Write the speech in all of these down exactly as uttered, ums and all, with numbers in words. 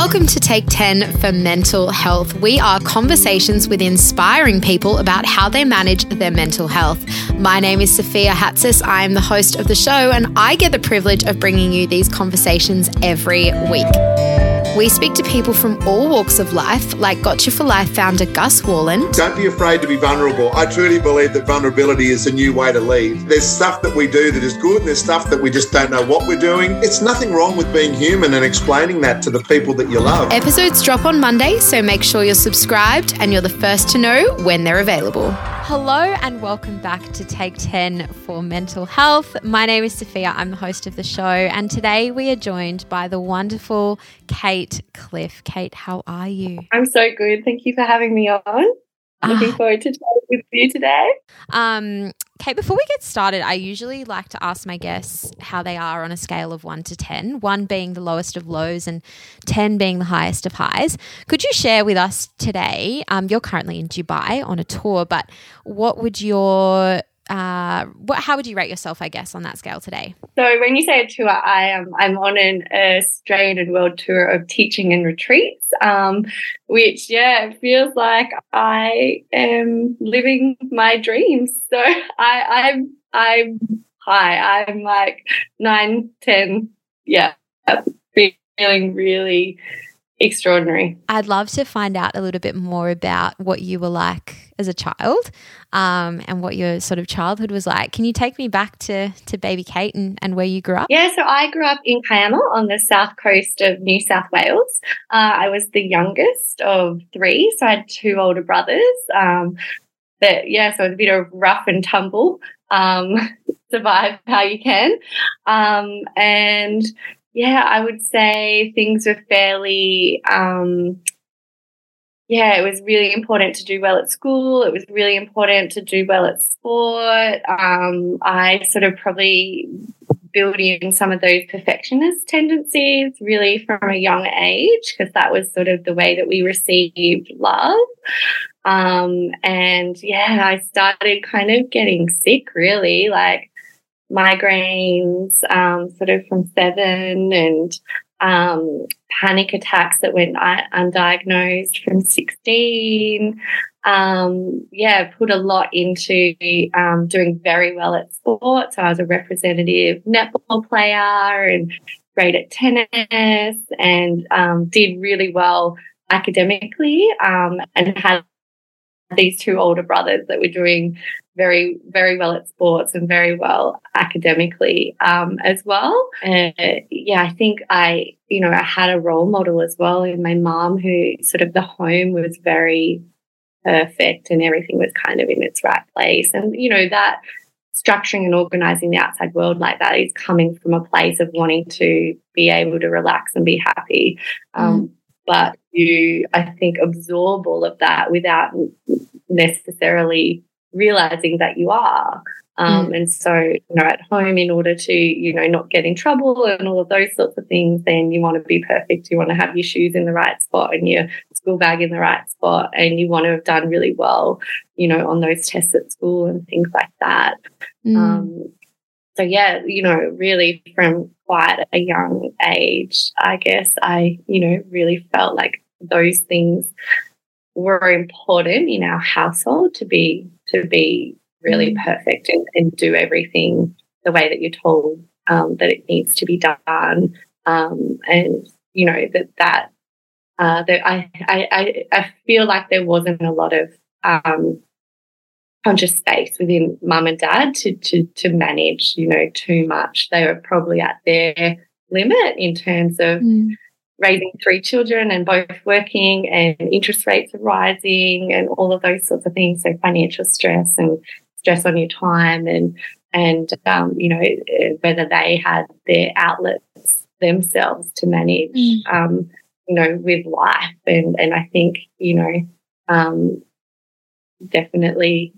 Welcome to Take ten for Mental Health. We are conversations with inspiring people about how they manage their mental health. My name is Sophia Hatzis. I am the host of the show and I get the privilege of bringing you these conversations every week. We speak to people from all walks of life, like Gotcha for Life founder Gus Warland. Don't be afraid to be vulnerable. I truly believe that vulnerability is a new way to lead. There's stuff that we do that is good and there's stuff that we just don't know what we're doing. It's nothing wrong with being human and explaining that to the people that you love. Episodes drop on Monday, so make sure you're subscribed and you're the first to know when they're available. Hello and welcome back to Take ten for Mental Health. My name is Sophia. I'm the host of the show and today we are joined by the wonderful Kate Cliff. Kate, how are you? I'm so good. Thank you for having me on. Looking ah. forward to chatting with you today. Um, Kate, before we get started, I usually like to ask my guests how they are on a scale of one to ten, one being the lowest of lows and ten being the highest of highs. Could you share with us today, um, you're currently in Dubai on a tour, but what would your uh, what, how would you rate yourself, I guess, on that scale today? So when you say a tour, I am um, I'm on an Australian and world tour of teaching and retreats, um, which, yeah, it feels like I am living my dreams. So I, I'm I'm high. I'm like nine, ten. Yeah, feeling really extraordinary. I'd love to find out a little bit more about what you were like as a child um, and what your sort of childhood was like. Can you take me back to, to baby Kate and, and where you grew up? Yeah, so I grew up in Kiama on the south coast of New South Wales. Uh, I was the youngest of three, so I had two older brothers. Um, but, yeah, so it was a bit of rough and tumble, um, survive how you can. Um, and Yeah, I would say things were fairly, um, yeah, it was really important to do well at school. It was really important to do well at sport. Um, I sort of probably built in some of those perfectionist tendencies really from a young age because that was sort of the way that we received love. Um, and, yeah, I started kind of getting sick really, like, migraines um, sort of from seven and um, panic attacks that went undiagnosed from sixteen. Um, yeah, put a lot into um, doing very well at sports. So I was a representative netball player and great at tennis and um, did really well academically um, and had these two older brothers that were doing very, very well at sports and very well academically um, as well. Uh, yeah, I think I, you know, I had a role model as well in my mum who sort of the home was very perfect and everything was kind of in its right place. And, you know, that structuring and organising the outside world like that is coming from a place of wanting to be able to relax and be happy. Um, mm. But you, I think, absorb all of that without necessarily realising that you are. Um, mm. And so, you know, at home, in order to, you know, not get in trouble and all of those sorts of things, then you want to be perfect. You want to have your shoes in the right spot and your school bag in the right spot and you want to have done really well, you know, on those tests at school and things like that. Mm. Um, so, yeah, you know, really from quite a young age, I guess I, you know, really felt like those things were important in our household to be to be really perfect and, and do everything the way that you're told um, that it needs to be done, um, and you know that that, uh, that I, I I feel like there wasn't a lot of um, conscious space within mum and dad to to to manage you know too much. They were probably at their limit in terms of. Mm. Raising three children and both working and interest rates are rising and all of those sorts of things, so financial stress and stress on your time and, and um, you know, whether they had their outlets themselves to manage, mm. um, you know, with life. And, and I think, you know, um, definitely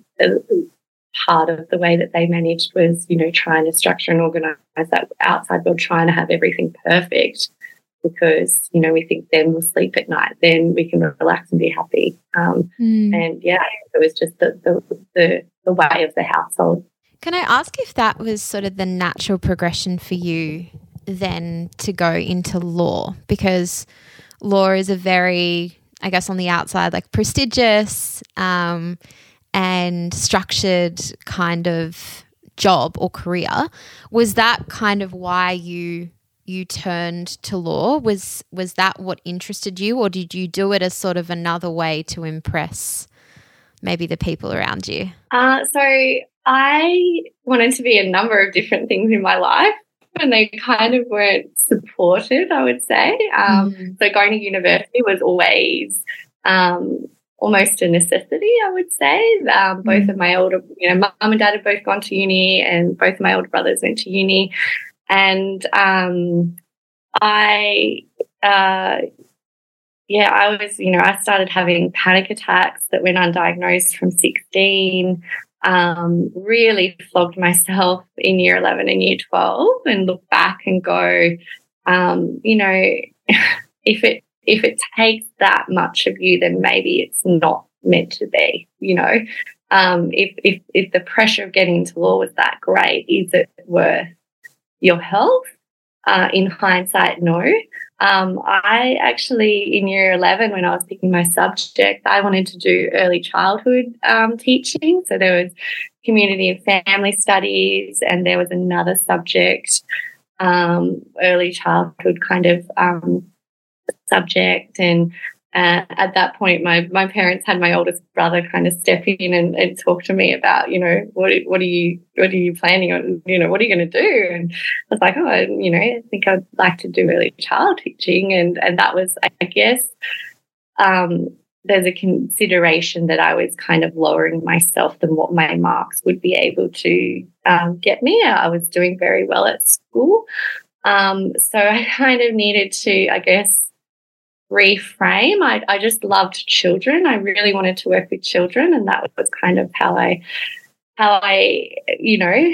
part of the way that they managed was, you know, trying to structure and organise that outside world, trying to have everything perfect. Because, you know, we think then we'll sleep at night, then we can relax and be happy. Um, mm. And, yeah, it was just the, the, the, the way of the household. Can I ask if that was sort of the natural progression for you then to go into law? Because law is a very, I guess on the outside, like prestigious um, and structured kind of job or career. Was that kind of why you you turned to law? Was was that what interested you, or did you do it as sort of another way to impress maybe the people around you? Uh, so I wanted to be a number of different things in my life, and they kind of weren't supported, I would say. Um, mm. So going to university was always um, almost a necessity, I would say. Um, both mm. of my older, you know, mum and dad had both gone to uni, and both of my older brothers went to uni. And um, I, uh, yeah, I was, you know, I started having panic attacks that went undiagnosed from sixteen. Um, really flogged myself in year eleven and year twelve, and look back and go, um, you know, if it if it takes that much of you, then maybe it's not meant to be. You know, um, if if if the pressure of getting into law was that great, is it worth your health? Uh, in hindsight, no. Um, I actually, in year eleven, when I was picking my subject, I wanted to do early childhood um, teaching. So there was community and family studies, and there was another subject, um, early childhood kind of um, subject. And uh, at that point, my, my parents had my oldest brother kind of step in and, and talk to me about, you know, what what are you what are you planning on, you know, what are you going to do? And I was like, oh, I, you know, I think I'd like to do early child teaching, and and that was, I guess, um, there's a consideration that I was kind of lowering myself than what my marks would be able to um, get me. I was doing very well at school, um, so I kind of needed to, I guess, reframe. I, I just loved children. I really wanted to work with children, and that was kind of how I, how I, you know,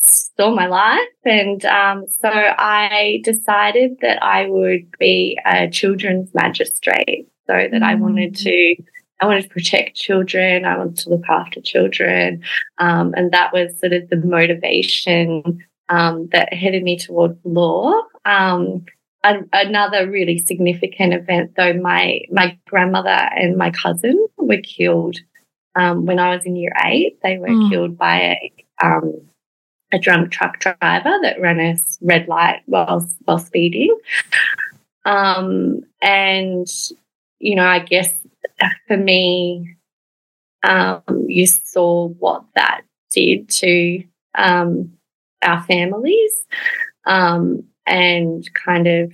saw my life. And um, so I decided that I would be a children's magistrate. So that I wanted to, I wanted to protect children. I wanted to look after children, um, and that was sort of the motivation um, that headed me towards law. Um, Another really significant event, though, my my grandmother and my cousin were killed um, when I was in year eight. They were mm. killed by a, um, a drunk truck driver that ran a red light while while speeding. Um, and, you know, I guess for me, um, you saw what that did to um, our families. Um And kind of,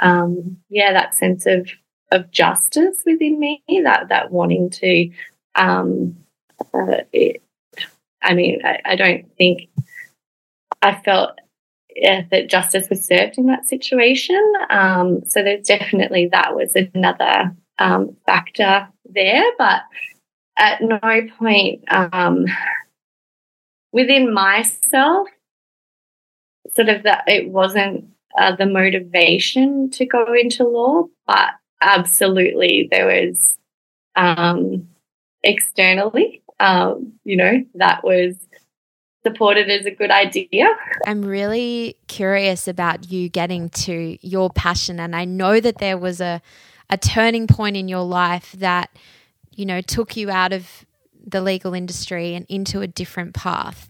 um, yeah, that sense of of justice within me, that that wanting to, um, uh, it, I mean, I, I don't think I felt yeah, that justice was served in that situation. Um, so there's definitely, that was another um, factor there. But at no point um, within myself, sort of that it wasn't uh, the motivation to go into law, but absolutely there was um, externally, um, you know, that was supported as a good idea. I'm really curious about you getting to your passion, and I know that there was a, a turning point in your life that, you know, took you out of the legal industry and into a different path.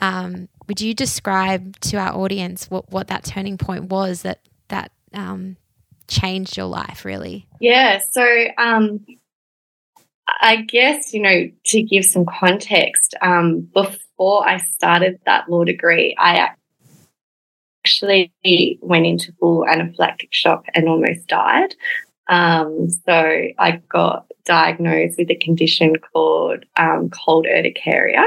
Um, would you describe to our audience what, what that turning point was that that um, changed your life, really? Yeah, so um, I guess, you know, to give some context, um, before I started that law degree, I actually went into full anaphylactic shock and almost died. Um, so I got diagnosed with a condition called um, cold urticaria.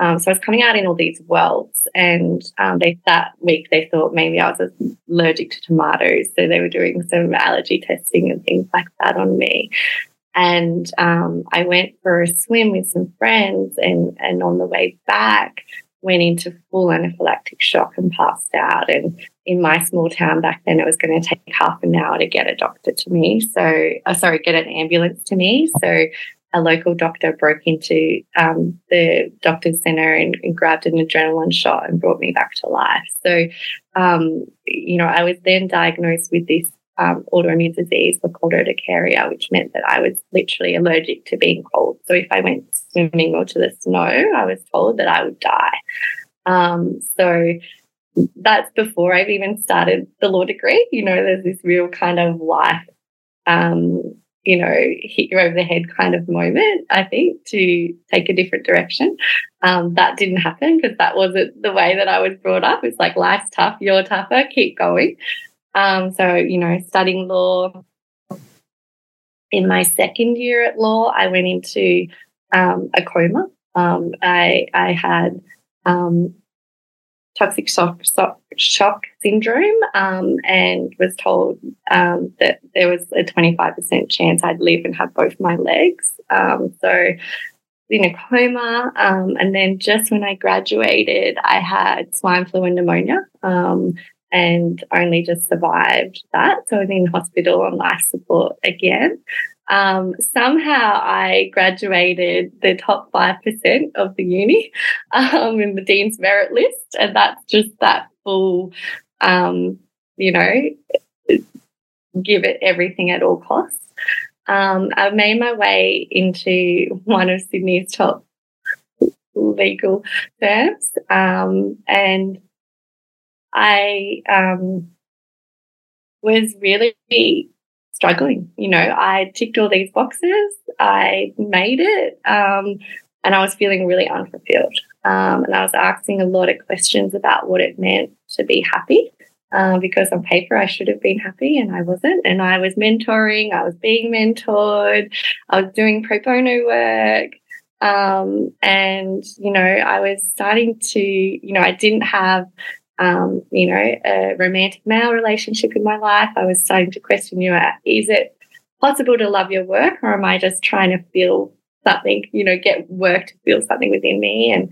Um, so I was coming out in all these welts, and um, they, that week they thought maybe I was allergic to tomatoes, so they were doing some allergy testing and things like that on me. And um, I went for a swim with some friends, and, and on the way back went into full anaphylactic shock and passed out. And in my small town back then, it was going to take half an hour to get a doctor to me. So, uh, sorry, get an ambulance to me. So a local doctor broke into um, the doctor's centre and, and grabbed an adrenaline shot and brought me back to life. So, um, you know, I was then diagnosed with this um, autoimmune disease called cold urticaria, which meant that I was literally allergic to being cold. So if I went swimming or to the snow, I was told that I would die. Um, so that's before I've even started the law degree. You know, there's this real kind of life, um, you know, hit you over the head kind of moment, I think, to take a different direction. Um, that didn't happen because that wasn't the way that I was brought up. It's like, life's tough, you're tougher, keep going. Um, so, you know, studying law. In my second year at law, I went into um, a coma. Um, I, I had um, toxic shock, shock, shock syndrome um, and was told um, that there was a twenty-five percent chance I'd live and have both my legs. Um, so in a coma, um, and then just when I graduated, I had swine flu and pneumonia, um, and only just survived that. So I was in hospital on life support again. Um, somehow I graduated the top five percent of the uni um, in the Dean's Merit List, and that's just that full, um, you know, give it everything at all costs. Um, I made my way into one of Sydney's top legal firms, um, and I um, was really struggling. You know, I ticked all these boxes, I made it, um, and I was feeling really unfulfilled. Um, and I was asking a lot of questions about what it meant to be happy, uh, because on paper I should have been happy and I wasn't. And I was mentoring, I was being mentored, I was doing pro bono work. Um, and, you know, I was starting to, you know, I didn't have Um, you know, a romantic male relationship in my life. I was starting to question, you know, is it possible to love your work, or am I just trying to feel something, you know, get work to feel something within me? And,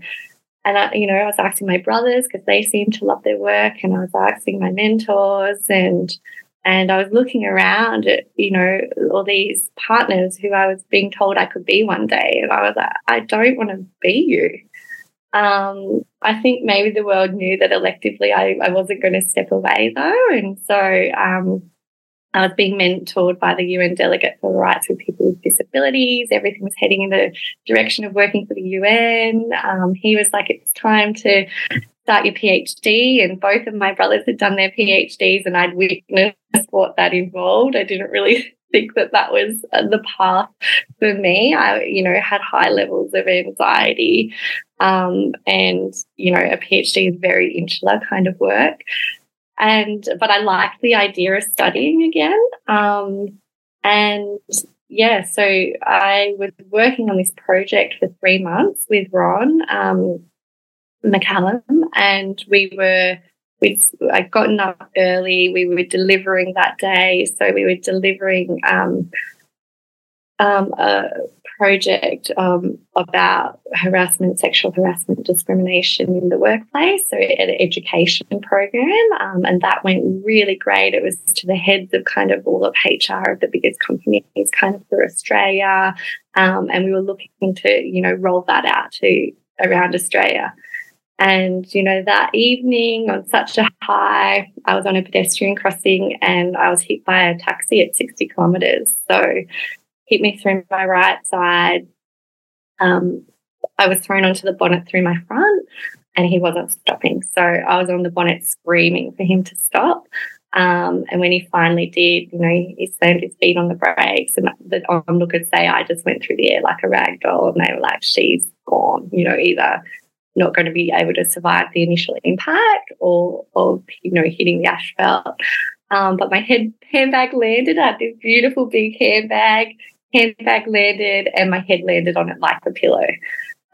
and I, you know, I was asking my brothers because they seemed to love their work, and I was asking my mentors, and and I was looking around at, you know, all these partners who I was being told I could be one day, and I was like, I don't want to be you. Um, I think maybe the world knew that electively I, I wasn't going to step away though, and so um, I was being mentored by the U N delegate for the rights of people with disabilities. Everything was heading in the direction of working for the U N. Um, he was like, it's time to start your PhD, and both of my brothers had done their PhDs and I'd witnessed what that involved. I didn't really think that that was the path for me. I, you know, had high levels of anxiety, um, and, you know, a PhD is very insular kind of work. And, but I liked the idea of studying again. Um, and yeah, so I was working on this project for three months with Ron, um, McCallum, and we were, We'd, I'd gotten up early. We were delivering that day. So we were delivering um, um, a project um, about harassment, sexual harassment, discrimination in the workplace, so an education program, um, and that went really great. It was to the heads of kind of all of H R of the biggest companies kind of for Australia, um, and we were looking to, you know, roll that out to around Australia. And, you know, that evening on such a high, I was on a pedestrian crossing and I was hit by a taxi at sixty kilometres. So hit me through my right side. Um, I was thrown onto the bonnet through my front and he wasn't stopping. So I was on the bonnet screaming for him to stop. Um, and when he finally did, you know, he slammed his feet on the brakes, and the onlookers say I just went through the air like a rag doll, and they were like, she's gone, you know, either not going to be able to survive the initial impact or, or you know, hitting the asphalt. Um, but my head handbag landed. I had this beautiful big handbag. Handbag landed and my head landed on it like a pillow.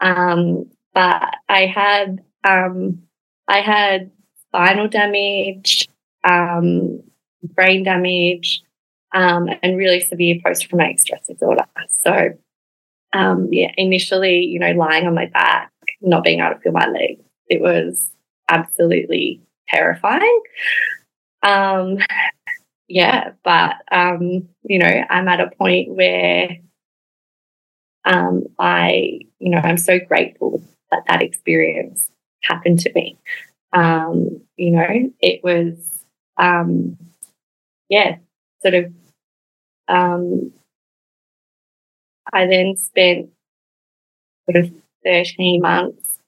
Um, but I had um, I had spinal damage, um, brain damage, um, and really severe post-traumatic stress disorder. So, um, yeah, initially, you know, lying on my back, not being able to feel my legs. It was absolutely terrifying. Um, yeah, but, um, you know, I'm at a point where um, I, you know, I'm so grateful that that experience happened to me. Um, you know, it was, um, yeah, sort of, um, I then spent sort of thirteen months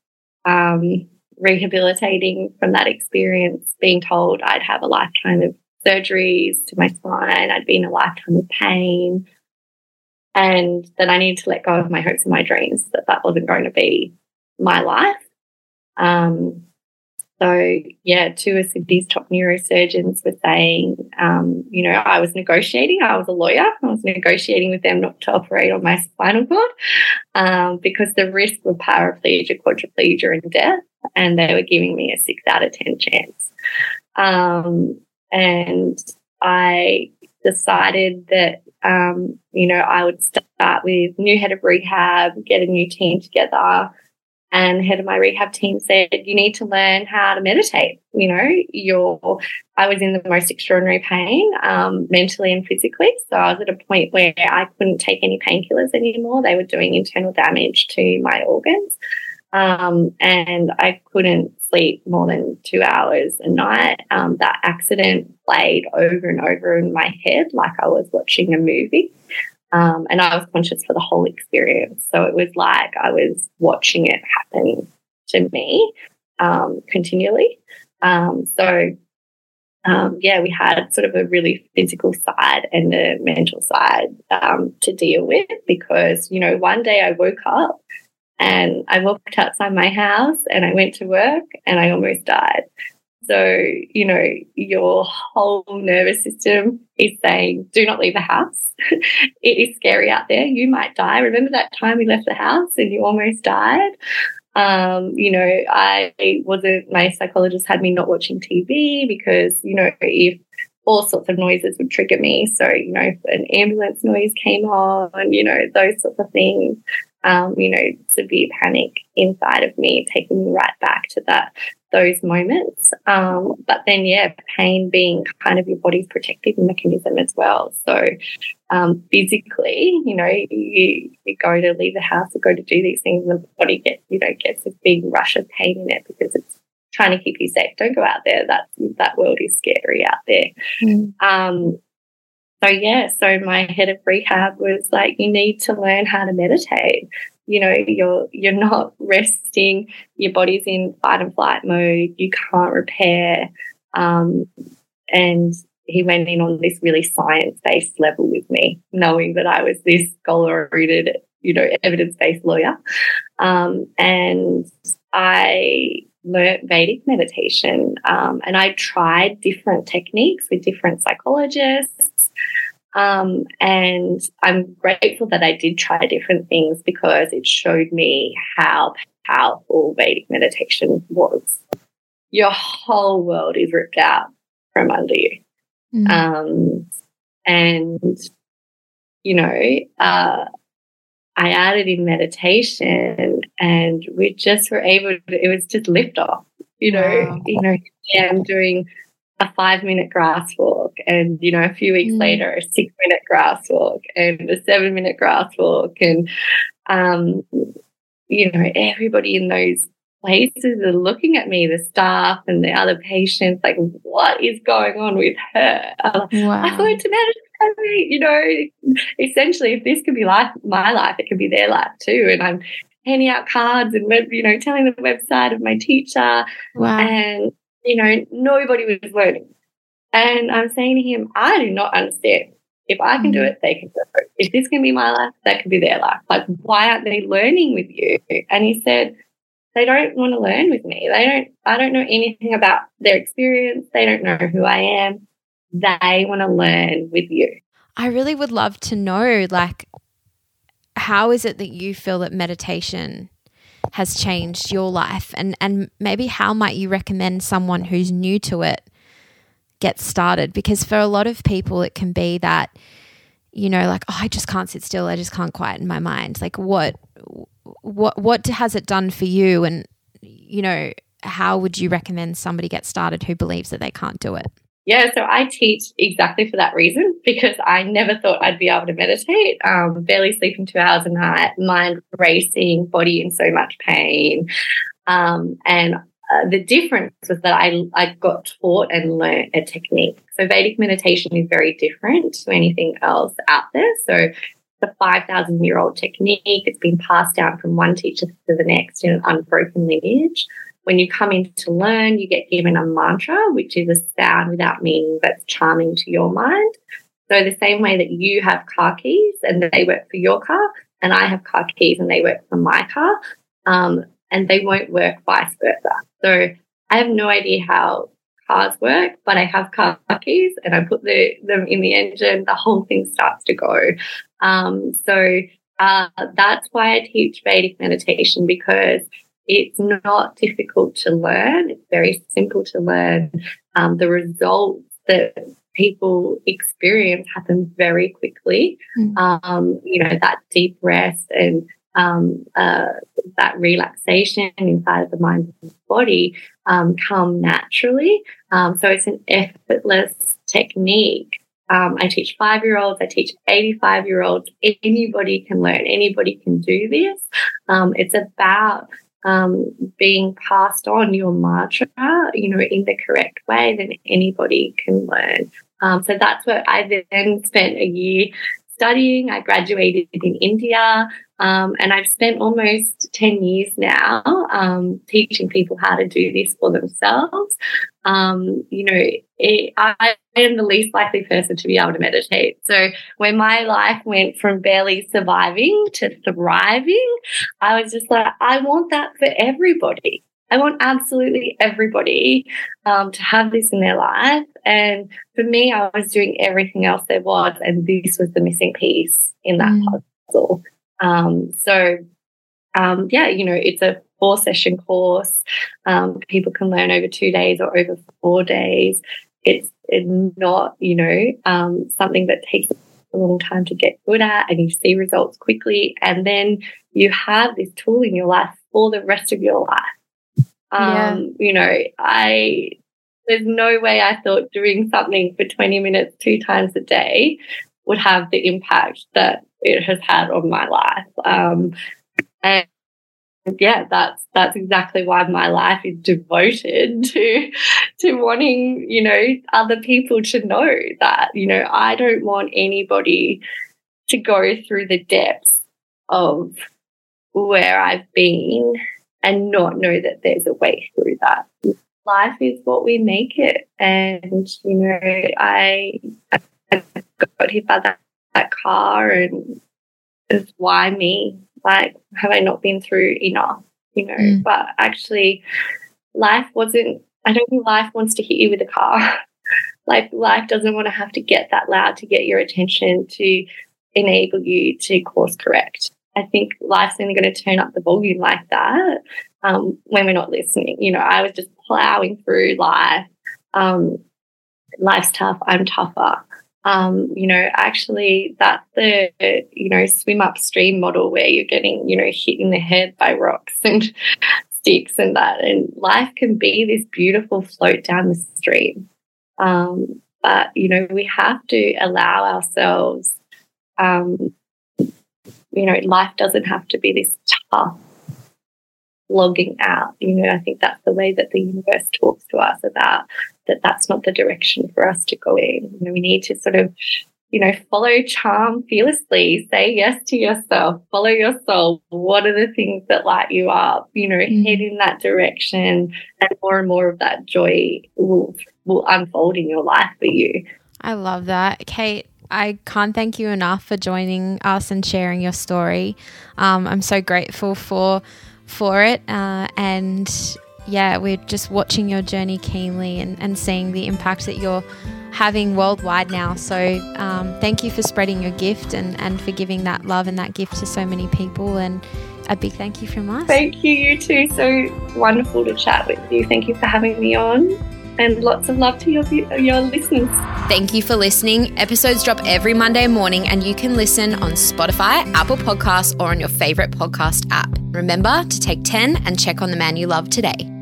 um, rehabilitating from that experience, being told I'd have a lifetime of surgeries to my spine, I'd be in a lifetime of pain, and that I needed to let go of my hopes and my dreams, that that wasn't going to be my life. Um, so, yeah, two of Sydney's top neurosurgeons were saying, um, you know, I was negotiating. I was a lawyer. I was negotiating with them not to operate on my spinal cord um, because the risk were paraplegia, quadriplegia and death, and they were giving me a six out of ten chance. Um, and I decided that, um, you know, I would start with new head of rehab, get a new team together. And head of my rehab team said, you need to learn how to meditate. You know, you're, I was in the most extraordinary pain um, mentally and physically. So I was at a point where I couldn't take any painkillers anymore. They were doing internal damage to my organs. Um, and I couldn't sleep more than two hours a night. Um, that accident played over and over in my head like I was watching a movie. Um, and I was conscious for the whole experience. So it was like I was watching it happen to me um, continually. Um, so, um, yeah, we had sort of a really physical side and a mental side um, to deal with because, you know, one day I woke up and I walked outside my house and I went to work and I almost died. So, you know, your whole nervous system is saying, do not leave the house. It is scary out there. You might die. Remember that time we left the house and you almost died? Um, you know, I wasn't, my psychologist had me not watching T V because, you know, if all sorts of noises would trigger me. So, you know, if an ambulance noise came on, you know, those sorts of things, um, you know, severe panic inside of me, taking me right back to that. Those moments. Um, but then, yeah, pain being kind of your body's protective mechanism as well. So um, physically, you know, you, you go to leave the house or go to do these things and the body gets, you know, gets a big rush of pain in it because it's trying to keep you safe. Don't go out there. That, that world is scary out there. Mm. Um, so, yeah, so my head of rehab was like, you need to learn how to meditate. You know, you're you're not resting, your body's in fight and flight mode, you can't repair. Um, and he went in on this really science-based level with me, knowing that I was this scholar-rooted, you know, evidence-based lawyer. Um, and I learnt Vedic meditation um, and I tried different techniques with different psychologists. Um, and I'm grateful that I did try different things because it showed me how powerful Vedic meditation was. Your whole world is ripped out from under you. Mm. Um, and, you know, uh, I added in meditation and we just were able to, it was just lift off, you know, wow. you know, yeah, I'm doing a five-minute grass walk and, you know, a few weeks mm. later a six-minute grass walk and a seven-minute grass walk and, um, you know, everybody in those places are looking at me, the staff and the other patients, like, what is going on with her? Wow. I thought to meditate, you know, essentially if this could be life, my life, it could be their life too, and I'm handing out cards and, you know, telling the website of my teacher wow. and, you know, nobody was learning. And I'm saying to him, I do not understand. If I can do it, they can do it. If this can be my life, that can be their life. Like, why aren't they learning with you? And he said, they don't want to learn with me. They don't, I don't know anything about their experience. They don't know who I am. They want to learn with you. I really would love to know, like, how is it that you feel that meditation has changed your life, and and maybe how might you recommend someone who's new to it get started? Because for a lot of people it can be that, you know, like, oh, I just can't sit still, I just can't quieten my mind. Like, what what what has it done for you, and, you know, how would you recommend somebody get started who believes that they can't do it? Yeah, so I teach exactly for that reason, because I never thought I'd be able to meditate, um, barely sleeping two hours a night, mind racing, body in so much pain. Um, and uh, the difference was that I, I got taught and learned a technique. So Vedic meditation is very different to anything else out there. So the five thousand year old technique, it's been passed down from one teacher to the next in an unbroken lineage. When you come in to learn, you get given a mantra, which is a sound without meaning that's charming to your mind. So the same way that you have car keys and they work for your car, and I have car keys and they work for my car, um, and they won't work vice versa. So I have no idea how cars work, but I have car keys and I put the, them in the engine, the whole thing starts to go. Um, so uh, that's why I teach Vedic meditation, because it's not difficult to learn. It's very simple to learn. Um, the results that people experience happen very quickly. Mm. Um, you know, that deep rest and um, uh, that relaxation inside of the mind and the body um, come naturally. Um, so it's an effortless technique. Um, I teach five-year-olds, I teach eighty-five-year-olds. Anybody can learn, anybody can do this. Um, it's about um, being passed on your mantra, you know, in the correct way, then anybody can learn. Um, so that's what I then spent a year studying. I graduated in India, um, and I've spent almost ten years now um, teaching people how to do this for themselves. Um, you know, it, I am the least likely person to be able to meditate. So when my life went from barely surviving to thriving, I was just like, I want that for everybody. I want absolutely everybody um, to have this in their life. And for me, I was doing everything else there was, and this was the missing piece in that mm. puzzle. Um, so, um, yeah, you know, it's a four-session course. Um, people can learn over two days or over four days. It's, it's not, you know, um, something that takes a long time to get good at, and you see results quickly, and then you have this tool in your life for the rest of your life. Yeah. Um, you know, I, there's no way I thought doing something for twenty minutes two times a day would have the impact that it has had on my life. Um, and yeah, that's, that's exactly why my life is devoted to, to wanting, you know, other people to know that, you know, I don't want anybody to go through the depths of where I've been and not know that there's a way through that. Life is what we make it. And, you know, I, I got hit by that, that car, and it's why me? Like, have I not been through enough? You know, mm. but actually life wasn't, I don't think life wants to hit you with a car. Like, life doesn't want to have to get that loud to get your attention, to enable you to course correct. I think life's only going to turn up the volume like that um, when we're not listening. You know, I was just plowing through life. Um, life's tough. I'm tougher. Um, you know, actually that's the, you know, swim upstream model where you're getting, you know, hit in the head by rocks and sticks and that. And life can be this beautiful float down the stream. Um, but, you know, we have to allow ourselves um you know, life doesn't have to be this tough logging out. You know, I think that's the way that the universe talks to us about that. That's not the direction for us to go in. You know, we need to sort of, you know, follow charm fearlessly. Say yes to yourself. Follow your soul. What are the things that light you up? You know, mm. head in that direction, and more and more of that joy will will unfold in your life for you. I love that, Kate. I can't thank you enough for joining us and sharing your story. Um, I'm so grateful for for it. Uh, and yeah, we're just watching your journey keenly and, and seeing the impact that you're having worldwide now. So um, thank you for spreading your gift and, and for giving that love and that gift to so many people. And a big thank you from us. Thank you, you too. So wonderful to chat with you. Thank you for having me on. And lots of love to your your listeners. Thank you for listening. Episodes drop every Monday morning, and you can listen on Spotify, Apple Podcasts, or on your favourite podcast app. Remember to take ten and check on the man you love today.